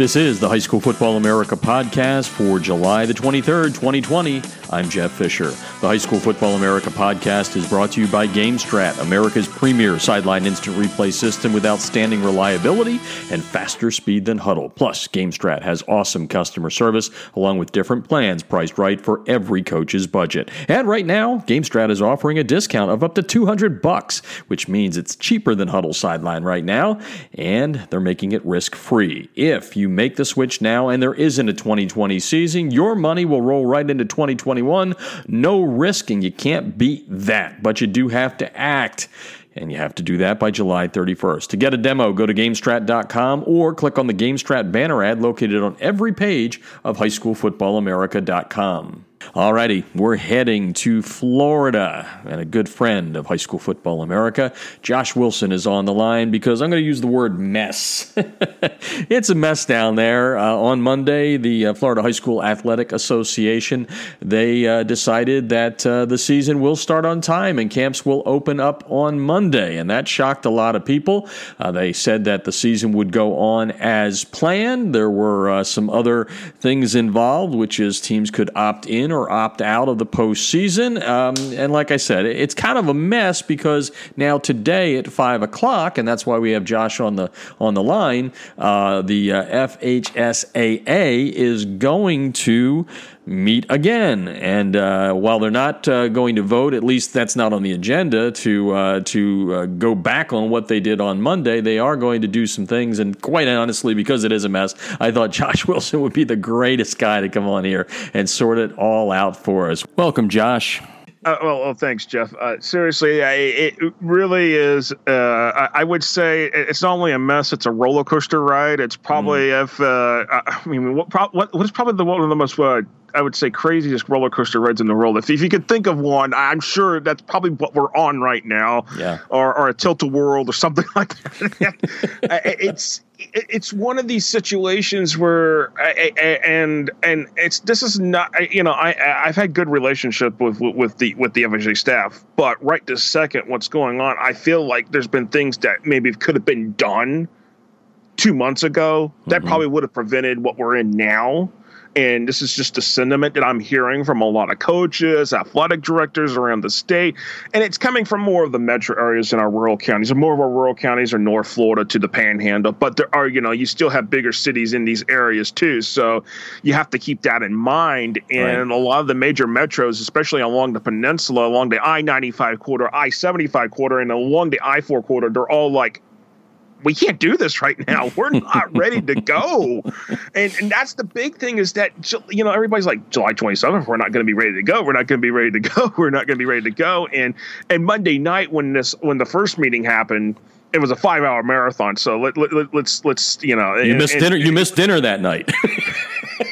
This is the High School Football America podcast for July the 23rd, 2020. I'm Jeff Fisher. The High School Football America podcast is brought to you by GameStrat, America's premier sideline instant replay system with outstanding reliability and faster speed than Huddle. Plus, GameStrat has awesome customer service along with different plans priced right for every coach's budget. And right now, GameStrat is offering a discount of up to $200, which means it's cheaper than Huddle sideline right now, and they're making it risk-free. If you make the switch now and there isn't a 2020 season, your money will roll right into 2021. No risking. You can't beat that, but you do have to act. And you have to do that by July 31st. To get a demo, go to GameStrat.com or click on the GameStrat banner ad located on every page of HighSchoolFootballAmerica.com. Alrighty, we're heading to Florida, and a good friend of High School Football America, Josh Wilson, is on the line because I'm going to use the word mess. It's a mess down there. On Monday, the Florida High School Athletic Association, they decided that the season will start on time and camps will open up on Monday, and that shocked a lot of people. They said that the season would go on as planned. There were some other things involved, which is teams could opt in or opt out of the postseason. And like I said, it's kind of a mess because now today at 5 o'clock, and that's why we have Josh on the line, the FHSAA is going to meet again. And while they're not going to vote, at least that's not on the agenda, to go back on what they did on Monday, they are going to do some things. And quite honestly, because it is a mess, I thought Josh Wilson would be the greatest guy to come on here and sort it all out for us. Welcome, Josh. Well, thanks, Jeff. Seriously, it really is. I would say it's not only a mess; it's a roller coaster ride. It's probably what is probably one of the most I would say craziest roller coaster rides in the world. If you could think of one, I'm sure that's probably what we're on right now, or a tilt-a-whirl or something like that. It's one of these situations where, and it's, this is not, you know, I've had good relationship with the FHSAA staff, but right this second, what's going on, I feel like there's been things that maybe could have been done 2 months ago that probably would have prevented what we're in now. And this is just a sentiment that I'm hearing from a lot of coaches, athletic directors around the state. And it's coming from more of the metro areas in our rural counties. And more of our rural counties are North Florida to the Panhandle. But there are, you know, you still have bigger cities in these areas too. So you have to keep that in mind. And a lot of the major metros, especially along the peninsula, along the I-95 corridor, I-75 corridor, and along the I-4 corridor, they're all like, we can't do this right now. We're not ready to go. And that's the big thing, is that, you know, everybody's like, July 27th, we're not going to be ready to go. We're not going to be ready to go. We're not going to be ready to go. And Monday night when the first meeting happened, it was a 5-hour marathon. So let's you know, you missed dinner that night.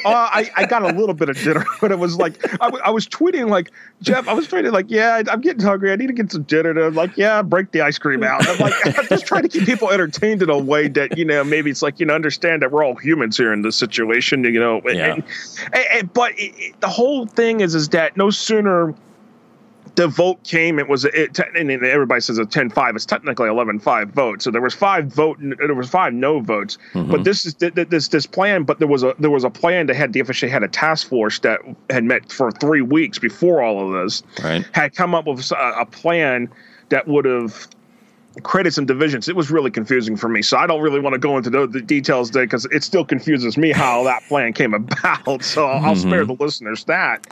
I got a little bit of dinner, but it was like I was tweeting like, Jeff, I was tweeting like, yeah, I'm getting hungry. I need to get some dinner. And I'm like, yeah, break the ice cream out. I'm like, I'm just trying to keep people entertained in a way that, you know, maybe it's like, you know, understand that we're all humans here in this situation, you know. But the whole thing is that no sooner the vote came, and everybody says a 10-5. It's technically 11-5 vote. So there was five no votes. Mm-hmm. But this is this plan. But there was a plan that had the FHSAA had a task force that had met for 3 weeks before all of this, had come up with a plan that would have created some divisions. It was really confusing for me, so I don't really want to go into the details today because it still confuses me how that plan came about. So I'll spare the listeners that.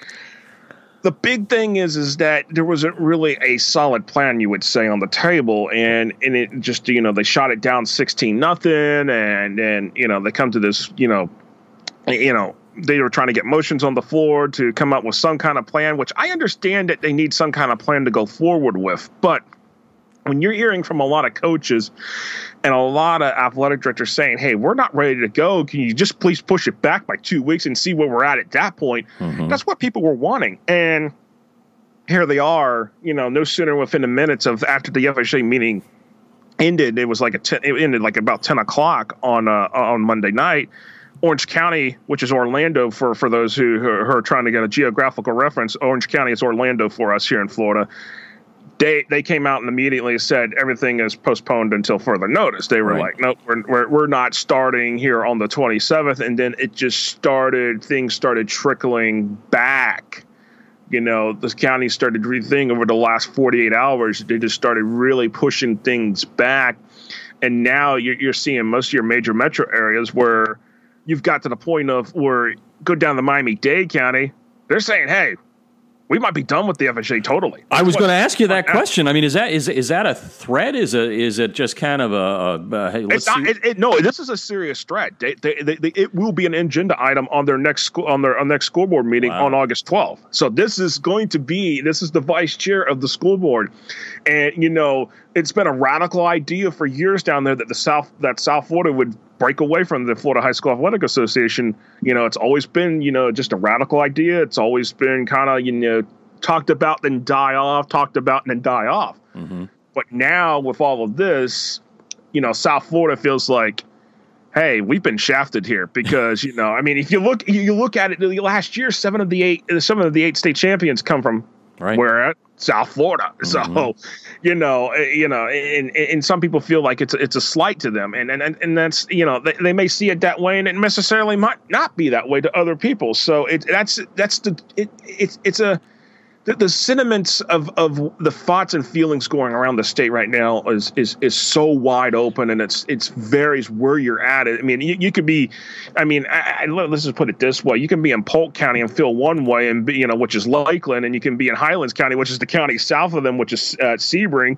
The big thing is that there wasn't really a solid plan, you would say, on the table, and it just, you know, they shot it down 16-0, and then, you know, they come to this, you know, they were trying to get motions on the floor to come up with some kind of plan, which I understand that they need some kind of plan to go forward with, but when you're hearing from a lot of coaches and a lot of athletic directors saying, hey, we're not ready to go, can you just please push it back by 2 weeks and see where we're at that point? Mm-hmm. That's what people were wanting. And here they are, you know, no sooner within the minutes of after the FHSAA meeting ended, it ended like about 10 o'clock on Monday night. Orange County, which is Orlando for those who are trying to get a geographical reference, Orange County is Orlando for us here in Florida. They came out and immediately said everything is postponed until further notice. They were like, nope, we're not starting here on the 27th. And then it just started, things started trickling back. You know, the county started rethink over the last 48 hours. They just started really pushing things back. And now you're seeing most of your major metro areas where you've got to the point of where go down to Miami-Dade County, they're saying, hey, we might be done with the FHA totally. That's I was going to ask you that question. I mean, is that a threat? Is it just kind of a hey, let's see? No, this is a serious threat. It will be an agenda item on their next school school board meeting on August 12th. So this is the vice chair of the school board, and you know it's been a radical idea for years down there that South Florida would break away from the Florida High School Athletic Association. You know, it's always been, you know, just a radical idea. It's always been kind of, you know, talked about then die off, talked about and then die off. Mm-hmm. But now with all of this, you know, South Florida feels like, hey, we've been shafted here because, you know, I mean, if you look at it, last year, seven of the eight state champions come from where South Florida. Mm-hmm. So, you know, and some people feel like it's a slight to them, and that's, you know, they may see it that way, and it necessarily might not be that way to other people. So the sentiments of the thoughts and feelings going around the state right now is so wide open, and it's varies where you're at. I mean, you could be, I mean, let's just put it this way: you can be in Polk County and feel one way, and be, you know, which is Lakeland, and you can be in Highlands County, which is the county south of them, which is Sebring,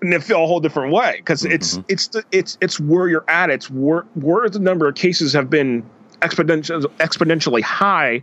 and they feel a whole different way because it's where you're at. It's where the number of cases have been exponentially high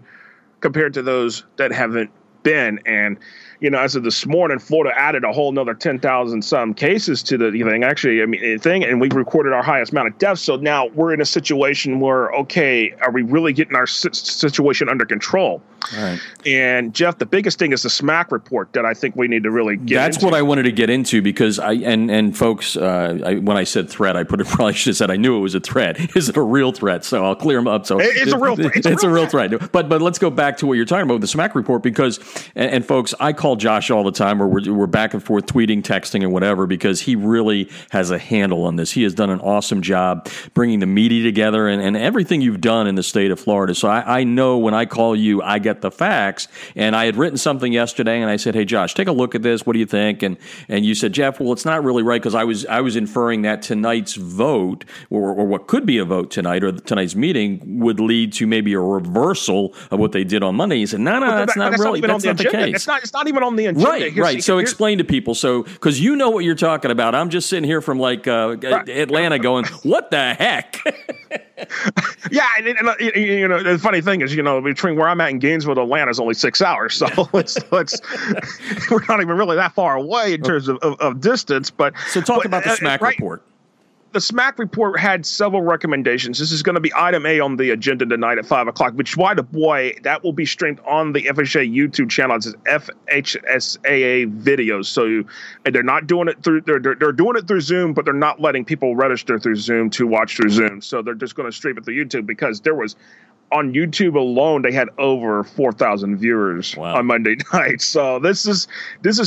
compared to those that haven't been. And, you know, as of this morning, Florida added a whole nother 10,000 some cases to the thing. Actually, I mean, and we've recorded our highest amount of deaths. So now we're in a situation where, okay, are we really getting our situation under control? Right. And Jeff, the biggest thing is the SMAC report that I think we need to really get That's into. What I wanted to get into, because and folks, when I said threat, I probably should have said I knew it was a threat. Is it a real threat? So I'll clear them up. So it's a real threat. It's a real threat. But let's go back to what you're talking about with the SMAC report, because and folks, I call Josh all the time, or we're back and forth tweeting, texting, and whatever, because he really has a handle on this. He has done an awesome job bringing the media together and everything you've done in the state of Florida. So I know when I call you, I get the facts. And I had written something yesterday, and I said, hey, Josh, take a look at this. What do you think? And you said, Jeff, well, it's not really right, because I was inferring that tonight's vote, or what could be a vote tonight, or tonight's meeting, would lead to maybe a reversal of what they did on Monday. He said, no, that's not the case. It's not even on the agenda. Right. So explain to people. So, because you know what you're talking about. I'm just sitting here from like Atlanta going, what the heck? Yeah, and you know, the funny thing is, you know, between where I'm at in Gainesville to Atlanta is only 6 hours, so it's we're not even really that far away in terms of distance. But so talk about the SMAC report. The SMAC report had several recommendations. This is going to be item A on the agenda tonight at 5 o'clock, which is why that will be streamed on the FHA YouTube channel. It's FHSAA videos. So they're not doing it through, they're doing it through Zoom, but they're not letting people register through Zoom to watch through Zoom. So they're just going to stream it through YouTube, because there was, on YouTube alone, they had over 4,000 viewers on Monday night. So this is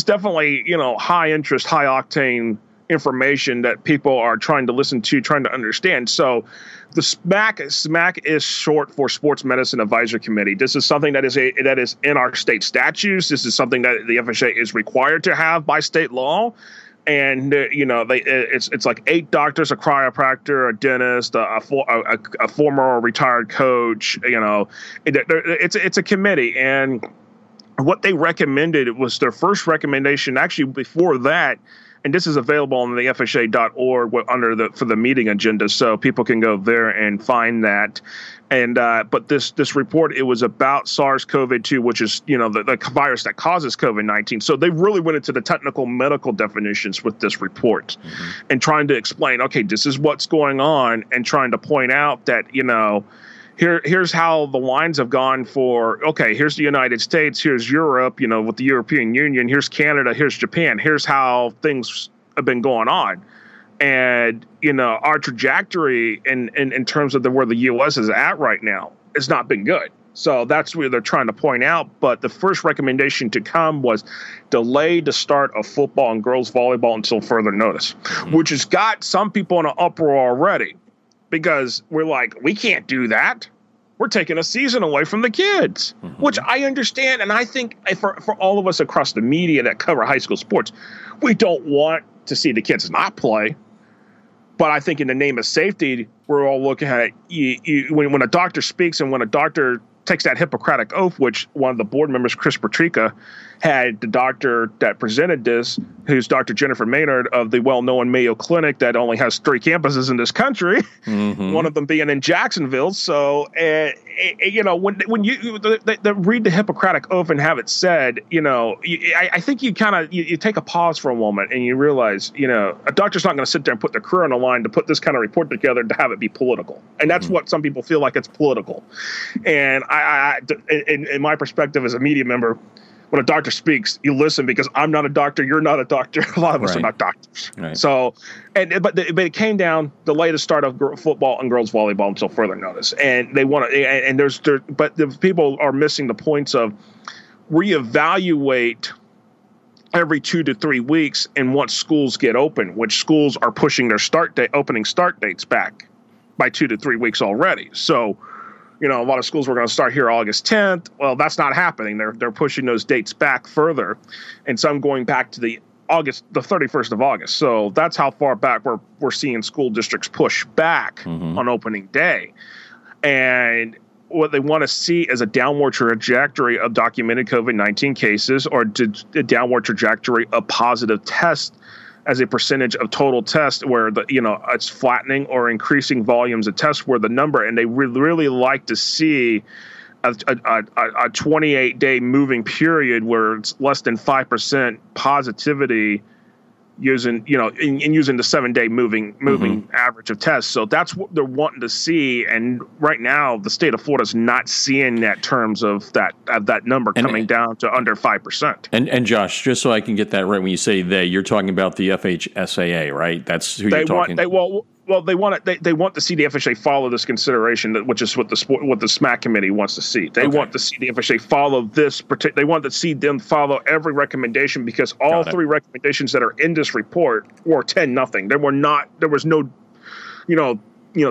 definitely, you know, high interest, high octane information that people are trying to listen to, trying to understand. So the SMAC is short for Sports Medicine Advisory Committee. This is something that is in our state statutes. This is something that the FHA is required to have by state law. And, you know, it's like 8 doctors, a chiropractor, a dentist, a former or retired coach. You know, it's a committee. And what they recommended, it was their first recommendation. Actually, before that, and this is available on the FHA.org for the meeting agenda, so people can go there and find that. And but this report, it was about SARS-CoV-2, which is, you know, the virus that causes COVID-19. So they really went into the technical medical definitions with this report, and trying to explain, okay, this is what's going on, and trying to point out that, you know, here's how the lines have gone for, okay, here's the United States, here's Europe, you know, with the European Union, here's Canada, here's Japan, here's how things have been going on. And, you know, our trajectory in terms of where the U.S. is at right now has not been good. So that's where they're trying to point out. But the first recommendation to come was delay the start of football and girls volleyball until further notice, which has got some people in an uproar already because we're like, we can't do that. We're taking a season away from the kids, which I understand. And I think for all of us across the media that cover high school sports, we don't want to see the kids not play. But I think in the name of safety, we're all looking at when a doctor speaks and when a doctor takes that Hippocratic oath, which one of the board members, Chris Petrica, had the doctor that presented this, who's Dr. Jennifer Maynard of the well-known Mayo Clinic that only has 3 campuses in this country, one of them being in Jacksonville. So, you know, when you read the Hippocratic oath and have it said, you know, I think you kind of you take a pause for a moment and you realize, you know, a doctor's not going to sit there and put their career on the line to put this kind of report together to have it be political. And that's what some people feel like it's political. And in my perspective as a media member, when a doctor speaks, you listen because I'm not a doctor. You're not a doctor. A lot of us are not doctors. So, but it came down the latest start of football and girls volleyball until further notice. And they want to, and but the people are missing the points of reevaluate every 2 to 3 weeks. And once schools get open, which schools are pushing their opening start dates back by 2 to 3 weeks already. So, you know, a lot of schools were going to start here August 10th. Well, that's not happening. They're pushing those dates back further, and some going back to the 31st of August. So that's how far back we're seeing school districts push back on opening day. And what they want to see is a downward trajectory of documented COVID-19 cases or a downward trajectory of positive tests as a percentage of total tests, where it's flattening or increasing volumes of tests were the number, and they really like to see a 28-day moving period where it's less than 5% positivity using using the 7-day moving average of tests. So that's what they're wanting to see, and right now the state of Florida is not seeing that terms of that number coming down to under 5%. And Josh, just so I can get that right, when you say they, you're talking about the FHSAA, right? That's who you're talking. They want to see the FHSAA follow this consideration, which is what the SMAC committee wants to see. They want to see the FHSAA follow this particular. They want to see them follow every recommendation, because all three recommendations that are in this report were 10-0. There was no,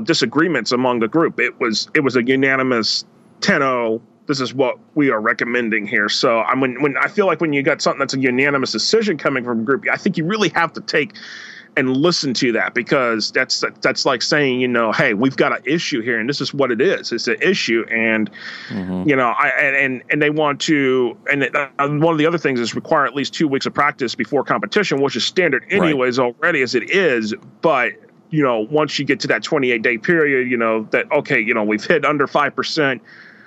disagreements among the group. It was a unanimous 10-0. This is what we are recommending here. So when I feel like when you got something that's a unanimous decision coming from a group, I think you really have to take and listen to that, because that's like saying, hey, we've got an issue here, and this is what it is. It's an issue, and they want to. And one of the other things is require at least 2 weeks of practice before competition, which is standard anyways already as it is. But once you get to that 28-day period, we've hit under 5%.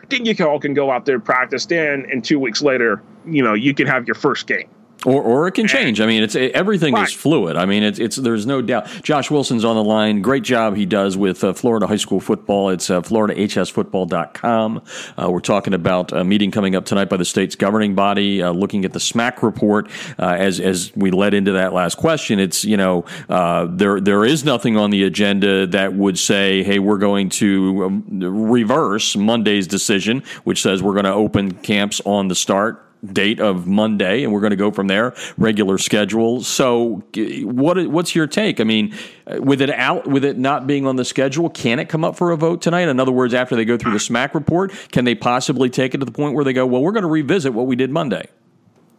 Then you can go out there and practice. Then, and 2 weeks later, you can have your first game. Or it can change. I mean, everything is fluid. I mean, it's there's no doubt. Josh Wilson's on the line. Great job he does with Florida High School Football. It's FloridaHSFootball.com. We're talking about a meeting coming up tonight by the state's governing body, looking at the SMAC report. As we led into that last question, it's, there is nothing on the agenda that would say, hey, we're going to reverse Monday's decision, which says we're going to open camps on the start date of Monday, and we're going to go from there, regular schedule. So what's your take? I mean, with it not being on the schedule, can it come up for a vote tonight? In other words, after they go through the SMAC report, can they possibly take it to the point where they go, well, we're going to revisit what we did Monday?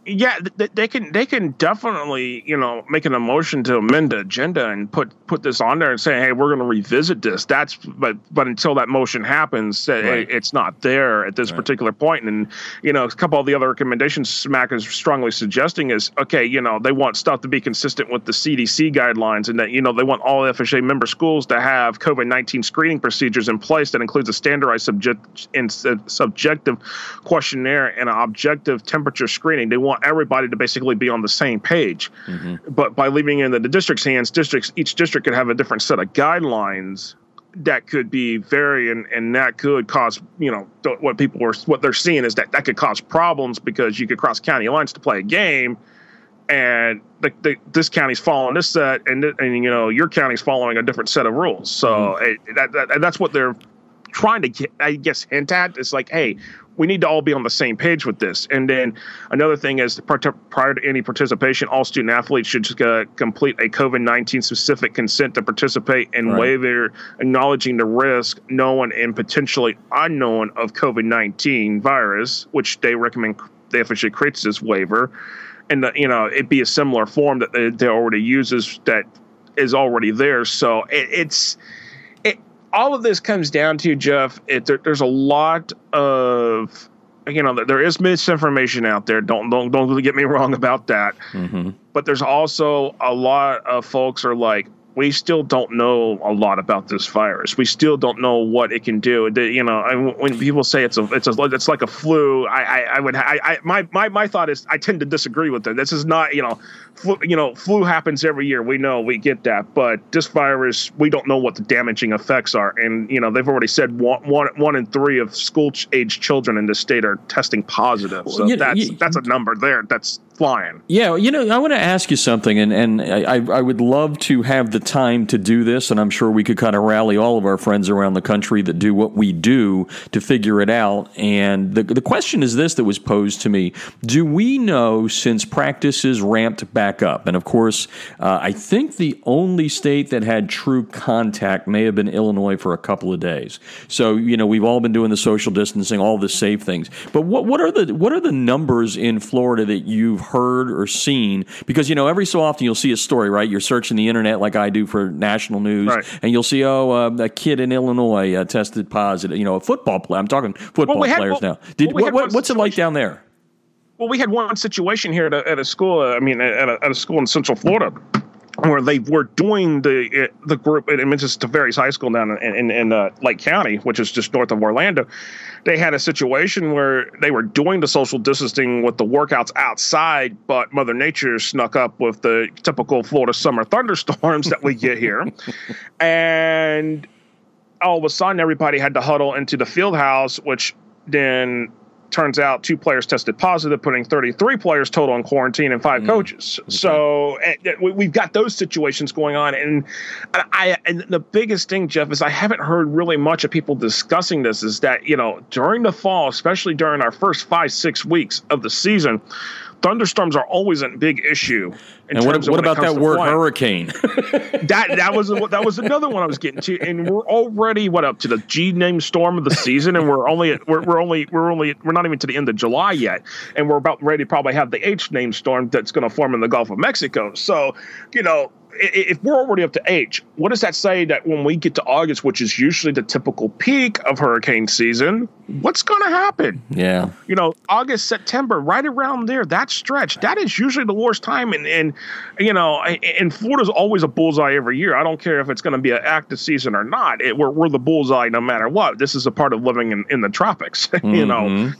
Yeah, they can definitely, make an motion to amend the agenda and put this on there and say, hey, we're going to revisit this. But until that motion happens, it's not there at this particular point. And, a couple of the other recommendations SMAC is strongly suggesting is, they want stuff to be consistent with the CDC guidelines, and that, they want all FHA member schools to have COVID-19 screening procedures in place that includes a standardized subjective questionnaire and an objective temperature screening. They want everybody to basically be on the same page, but by leaving it in the district's hands, each district could have a different set of guidelines that could be varying, and that could cause, what they're seeing is that could cause problems, because you could cross county lines to play a game, and this county's following this set, and your county's following a different set of rules. So that's what they're trying to, I guess, hint at is like, hey, we need to all be on the same page with this. And then another thing is, prior to any participation, all student athletes should just, complete a COVID-19 specific consent to participate and waiver acknowledging the risk, known and potentially unknown, of COVID-19 virus, which they recommend the FHSAA creates this waiver. And, you know, it'd be a similar form that they already uses that is already there. So all of this comes down to, Jeff, there's a lot of, you know, there is misinformation out there. Don't get me wrong about that. Mm-hmm. But there's also a lot of folks are like, we still don't know a lot about this virus. We still don't know what it can do. You know, when people say it's like a flu, my thought is I tend to disagree with it. This is not, you know, flu happens every year. We know, we get that, but this virus, we don't know what the damaging effects are. And, you know, they've already said one in three of school age children in the state are testing positive. So that's a number there. That's flying. Yeah. You know, I want to ask you something, and I would love to have the time to do this. And I'm sure we could kind of rally all of our friends around the country that do what we do to figure it out. And the question is this, that was posed to me. Do we know, since practices ramped back up, and of course, I think the only state that had true contact may have been Illinois for a couple of days. So, you know, we've all been doing the social distancing, all the safe things. But what are the numbers in Florida that you've heard or seen? Because, you know, every so often you'll see a story, right? You're searching the internet like I do for national news, and you'll see, a kid in Illinois tested positive. You know, a football player. I'm talking football players now. What's it like down there? Well, we had one situation here at a school. I mean, at a school in Central Florida, where they were doing the group. It's Tavares High School down in Lake County, which is just north of Orlando. They had a situation where they were doing the social distancing with the workouts outside, but Mother Nature snuck up with the typical Florida summer thunderstorms that we get here, and all of a sudden everybody had to huddle into the field house, which then. Turns out 2 players tested positive, putting 33 players total in quarantine and 5 coaches. Okay. So we've got those situations going on. And the biggest thing, Jeff, is I haven't heard really much of people discussing this, is that, you know, during the fall, especially during our first 5-6 weeks of the season, thunderstorms are always a big issue. And what about that word hurricane? that was another one I was getting to. And we're already up to the G-name storm of the season, and we're not even to the end of July yet, and we're about ready to probably have the H-name storm that's going to form in the Gulf of Mexico. So, you know, if we're already up to H, what does that say that when we get to August, which is usually the typical peak of hurricane season, what's going to happen? Yeah. You know, August, September, right around there, that stretch, that is usually the worst time. And you know, and Florida's always a bullseye every year. I don't care if it's going to be an active season or not. We're the bullseye no matter what. This is a part of living in the tropics, mm-hmm. you know.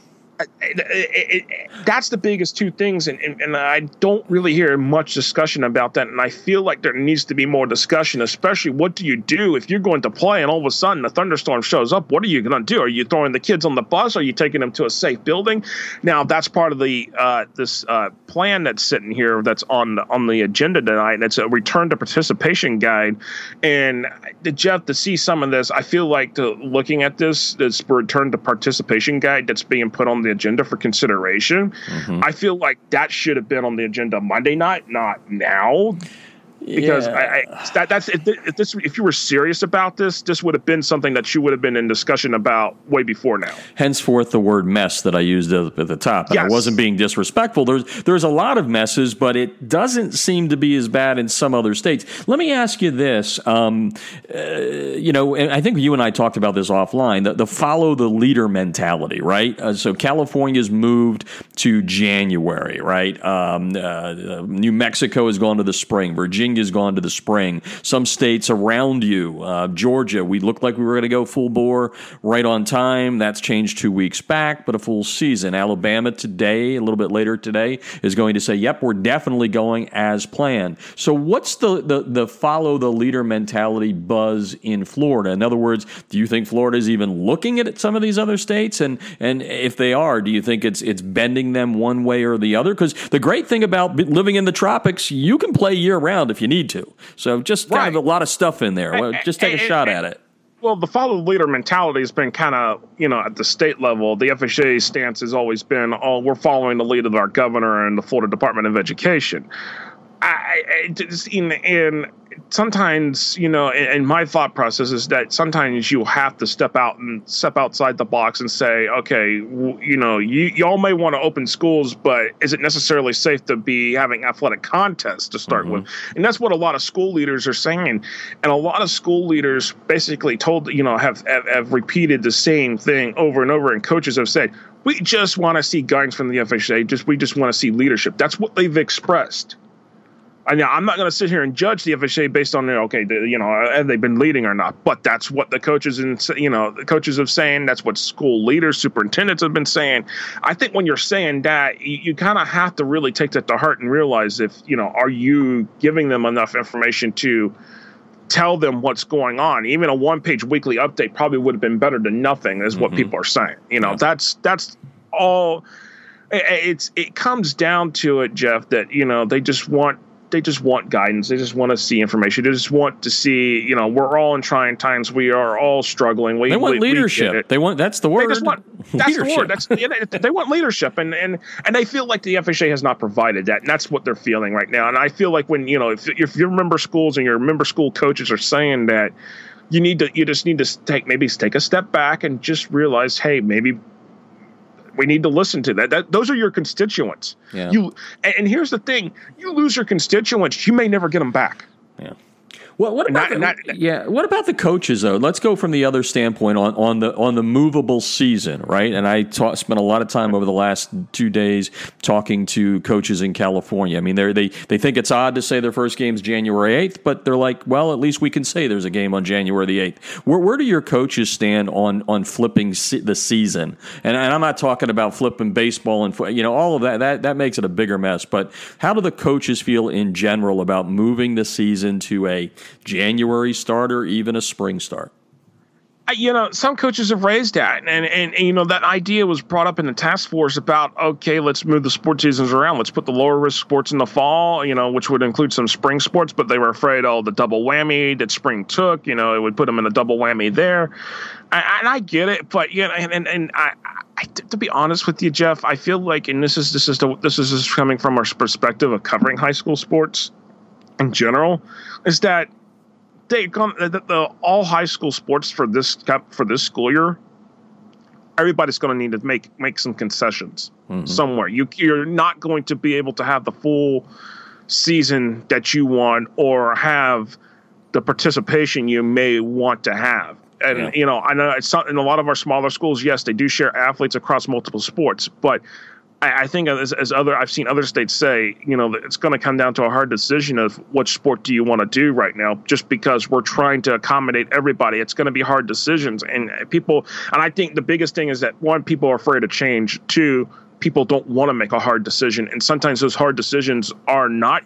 That's the biggest 2 things, and I don't really hear much discussion about that, and I feel like there needs to be more discussion, especially what do you do if you're going to play and all of a sudden a thunderstorm shows up? What are you going to do? Are you throwing the kids on the bus? Are you taking them to a safe building? Now, that's part of the this plan that's sitting here that's on the agenda tonight, and it's a return to participation guide. And Jeff, to see some of this, I feel like looking at this return to participation guide that's being put on the agenda for consideration. Mm-hmm. I feel like that should have been on the agenda Monday night, not now. Because if you were serious about this, this would have been something that you would have been in discussion about way before now. Henceforth, the word mess that I used at the top. And yes. I wasn't being disrespectful. There's a lot of messes, but it doesn't seem to be as bad in some other states. Let me ask you this. You know, and I think you and I talked about this offline, the follow the leader mentality, right? So California's moved to January, right? New Mexico has gone to the spring. Virginia's gone to the spring. Some states around you, Georgia, we looked like we were going to go full bore right on time. That's changed 2 weeks back, but a full season. Alabama today, a little bit later today, is going to say, yep, we're definitely going as planned. So what's the follow the leader mentality buzz in Florida? In other words, do you think Florida is even looking at some of these other states? And if they are, do you think it's bending them one way or the other? Because the great thing about living in the tropics, you can play year round if you need to. So just kind of a lot of stuff in there. Just take a shot at it. Well, the follow the leader mentality has been kind of, at the state level, the FHA stance has always been, oh, we're following the lead of our governor and the Florida Department of Education. Sometimes, and my thought process is that sometimes you have to step outside the box and say, okay, y'all may want to open schools, but is it necessarily safe to be having athletic contests to start with? And that's what a lot of school leaders are saying. And a lot of school leaders basically have repeated the same thing over and over. And coaches have said, we just want to see guidance from the FHSAA. We just want to see leadership. That's what they've expressed. I'm not going to sit here and judge the FHSAA based on have they been leading or not? But that's what the coaches have saying. That's what school leaders, superintendents have been saying. I think when you're saying that, you kind of have to really take that to heart and realize if are you giving them enough information to tell them what's going on? Even a one-page weekly update probably would have been better than nothing, is what people are saying. That's all. It comes down to it, Jeff. That They just want guidance. They just want to see information. They just want to see, we're all in trying times. We are all struggling. They want leadership. That's the word. That's the word. They want leadership. And they feel like the FHA has not provided that. And that's what they're feeling right now. And I feel like when, if your member schools and your member school coaches are saying that, you just need to take a step back and just realize, hey, maybe we need to listen to that. Those are your constituents. Yeah. And here's the thing: you lose your constituents, you may never get them back. Yeah. Well, what about the coaches though? Let's go from the other standpoint on the movable season, right? And I spent a lot of time over the last 2 days talking to coaches in California. I mean, they think it's odd to say their first game's January 8th, but they're like, well, at least we can say there's a game on January the 8th. Where do your coaches stand on flipping the season? And I'm not talking about flipping baseball and all of that. That makes it a bigger mess. But how do the coaches feel in general about moving the season to a January start or even a spring start? Some coaches have raised that, and that idea was brought up in the task force about, okay, let's move the sports seasons around. Let's put the lower risk sports in the fall, which would include some spring sports, but they were afraid, the double whammy that spring took, it would put them in a double whammy there. And I get it, but I to be honest with you, Jeff, I feel like, and this is coming from our perspective of covering high school sports in general, is that all high school sports for this school year, everybody's going to need to make some concessions somewhere. You're not going to be able to have the full season that you want or have the participation you may want to have. And, I know it's in a lot of our smaller schools, yes, they do share athletes across multiple sports, but I think I've seen other states say, it's going to come down to a hard decision of which sport do you want to do right now, just because we're trying to accommodate everybody. It's going to be hard decisions. And I think the biggest thing is that, one, people are afraid of change. Two, people don't want to make a hard decision. And sometimes those hard decisions are not,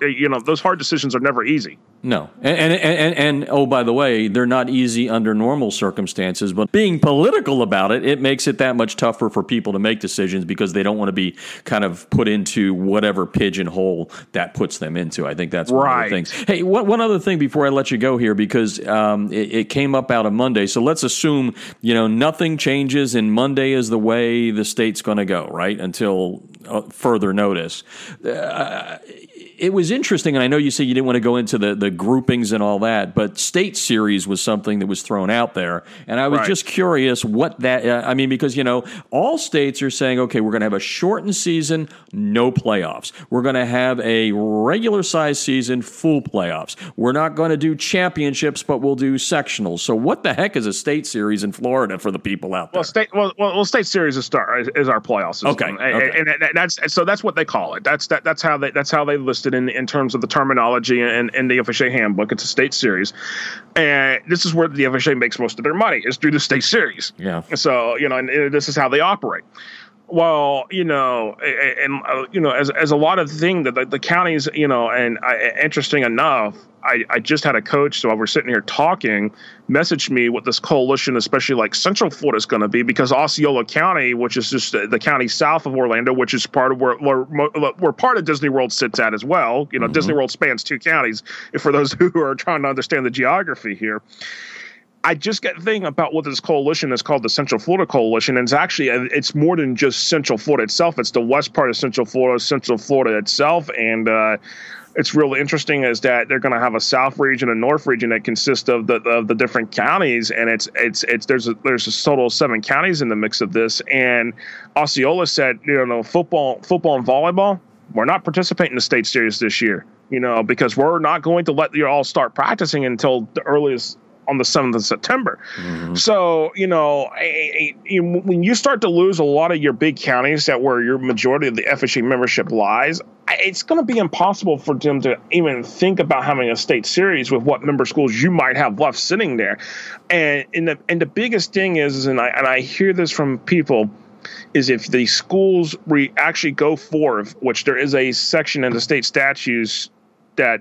those hard decisions are never easy. No. And oh, by the way, they're not easy under normal circumstances, but being political about it, it makes it that much tougher for people to make decisions because they don't want to be kind of put into whatever pigeonhole that puts them into. I think that's one of the things. Hey, one other thing before I let you go here, because it came up out of Monday. So let's assume, nothing changes and Monday is the way the state's going to go, right? Until further notice. It was interesting, and I know you said you didn't want to go into the groupings and all that, but state series was something that was thrown out there, and I was just curious what that because all states are saying, okay, we're going to have a shortened season, no playoffs. We're going to have a regular size season, full playoffs. We're not going to do championships, but we'll do sectionals. So what the heck is a state series in Florida for the people out there? State series is our playoff system. Okay. And that's what they call it. That's how they list it in terms of the terminology and the FHA handbook. It's a state series, and this is where the FHA makes most of their money, is through the state series. Yeah. So and this is how they operate. Well, as a lot of thing that the counties, interesting enough, I just had a coach, so while we're sitting here talking, messaged me what this coalition, especially like Central Florida, is going to be, because Osceola County, which is just the county south of Orlando, which is part of where part of Disney World sits at as well. Disney World spans two counties, for those who are trying to understand the geography here. I just got thinking about what this coalition is called, the Central Florida Coalition. And it's actually, it's more than just Central Florida itself. It's the west part of Central Florida itself. And it's really interesting is that they're going to have a south region and north region that consists of the different counties. And there's a total of 7 counties in the mix of this. And Osceola said, football and volleyball, we're not participating in the state series this year, because we're not going to let you all start practicing until the earliest on the 7th of September. Mm-hmm. So, when you start to lose a lot of your big counties that where your majority of the FHA membership lies, it's going to be impossible for them to even think about having a state series with what member schools you might have left sitting there. And the biggest thing is, and I hear this from people, is if the schools actually go forth, which there is a section in the state statutes that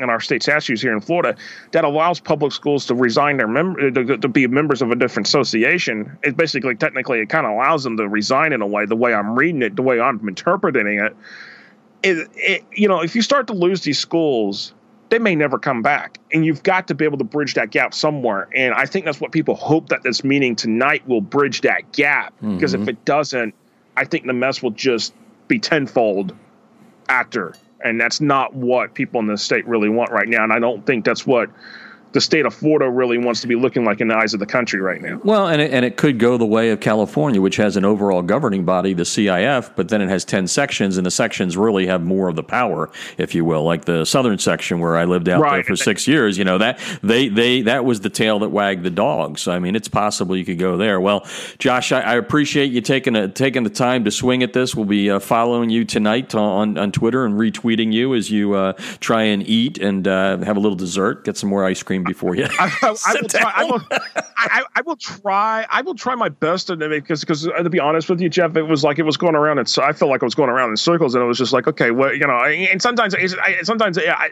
in our state statutes here in Florida that allows public schools to resign their to be members of a different association. It basically, technically, it kind of allows them to resign in a way, the way I'm reading it, the way I'm interpreting it. If you start to lose these schools, they may never come back, and you've got to be able to bridge that gap somewhere. And I think that's what people hope that this meeting tonight will bridge that gap, because if it doesn't, I think the mess will just be tenfold after. And that's not what people in the state really want right now. And I don't think that's what the state of Florida really wants to be looking like in the eyes of the country right now. Well, and it could go the way of California, which has an overall governing body, the CIF, but then it has 10 sections, and the sections really have more of the power, if you will, like the southern section where I lived out there for 6 years. That that was the tail that wagged the dog. So, it's possible you could go there. Well, Josh, I appreciate you taking the time to swing at this. We'll be following you tonight on Twitter and retweeting you as you try and eat and have a little dessert, get some more ice cream before you. I will try my best, because to be honest with you, Jeff, it was going around, and so I felt like I was going around in circles, and it was just like, okay, well, and sometimes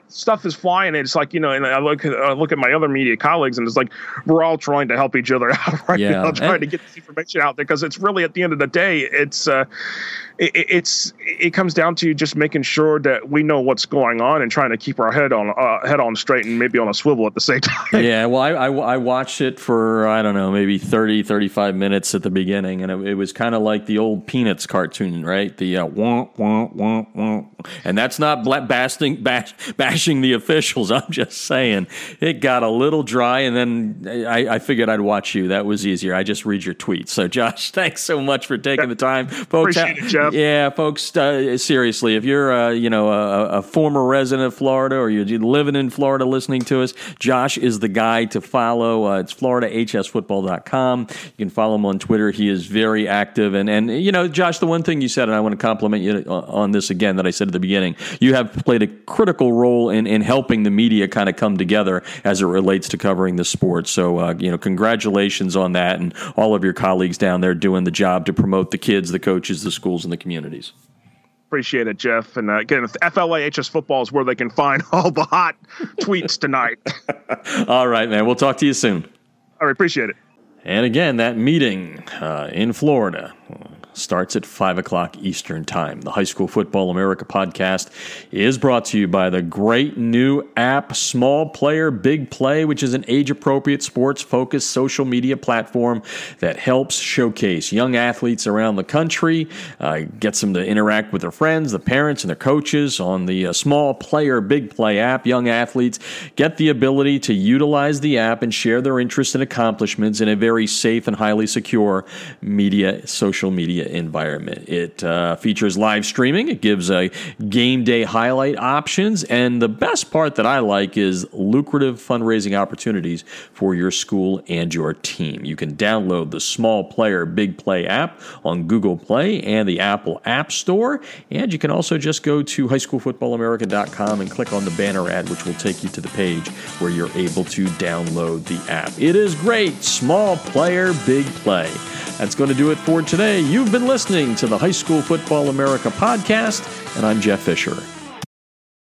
stuff is flying, and it's like, and I look at my other media colleagues, and it's like we're all trying to help each other out right now, trying to get this information out there, because it's really, at the end of the day, it comes down to just making sure that we know what's going on and trying to keep our head on straight and maybe on a swivel at the same time. Yeah, well, I watched it for, I don't know, maybe 30, 35 minutes at the beginning, and it was kind of like the old Peanuts cartoon, right? The womp, womp. And that's not bashing the officials. I'm just saying it got a little dry, and then I figured I'd watch you. That was easier. I just read your tweets. So, Josh, thanks so much for taking the time. Folks, appreciate it, Jeff. Yeah, folks, seriously, if you're a former resident of Florida, or you're living in Florida listening to us, Josh is the guy to follow. It's FloridaHSFootball.com. You can follow him on Twitter. He is very active. And Josh, the one thing you said, and I want to compliment you on this again that I said at the beginning, you have played a critical role in helping the media kind of come together as it relates to covering the sport. So, congratulations on that, and all of your colleagues down there doing the job to promote the kids, the coaches, the schools, and the communities. Appreciate it, Jeff. And again, FLAHS Football is where they can find all the hot tweets tonight. All right, man. We'll talk to you soon. All right. Appreciate it. And again, that meeting in Florida starts at 5 o'clock Eastern time. The High School Football America podcast is brought to you by the great new app, Small Player Big Play, which is an age-appropriate sports-focused social media platform that helps showcase young athletes around the country, gets them to interact with their friends, the parents, and their coaches on the Small Player Big Play app. Young athletes get the ability to utilize the app and share their interests and accomplishments in a very safe and highly secure social media environment. It features live streaming. It gives a game day highlight options, and the best part that I like is lucrative fundraising opportunities for your school and your team. You can download the Small Player Big Play app on Google Play and the Apple App Store, and you can also just go to HighSchoolFootballAmerica.com and click on the banner ad, which will take you to the page where you're able to download the app. It is great. Small Player Big Play. That's going to do it for today. You've been listening to the High School Football America podcast, and I'm Jeff Fisher.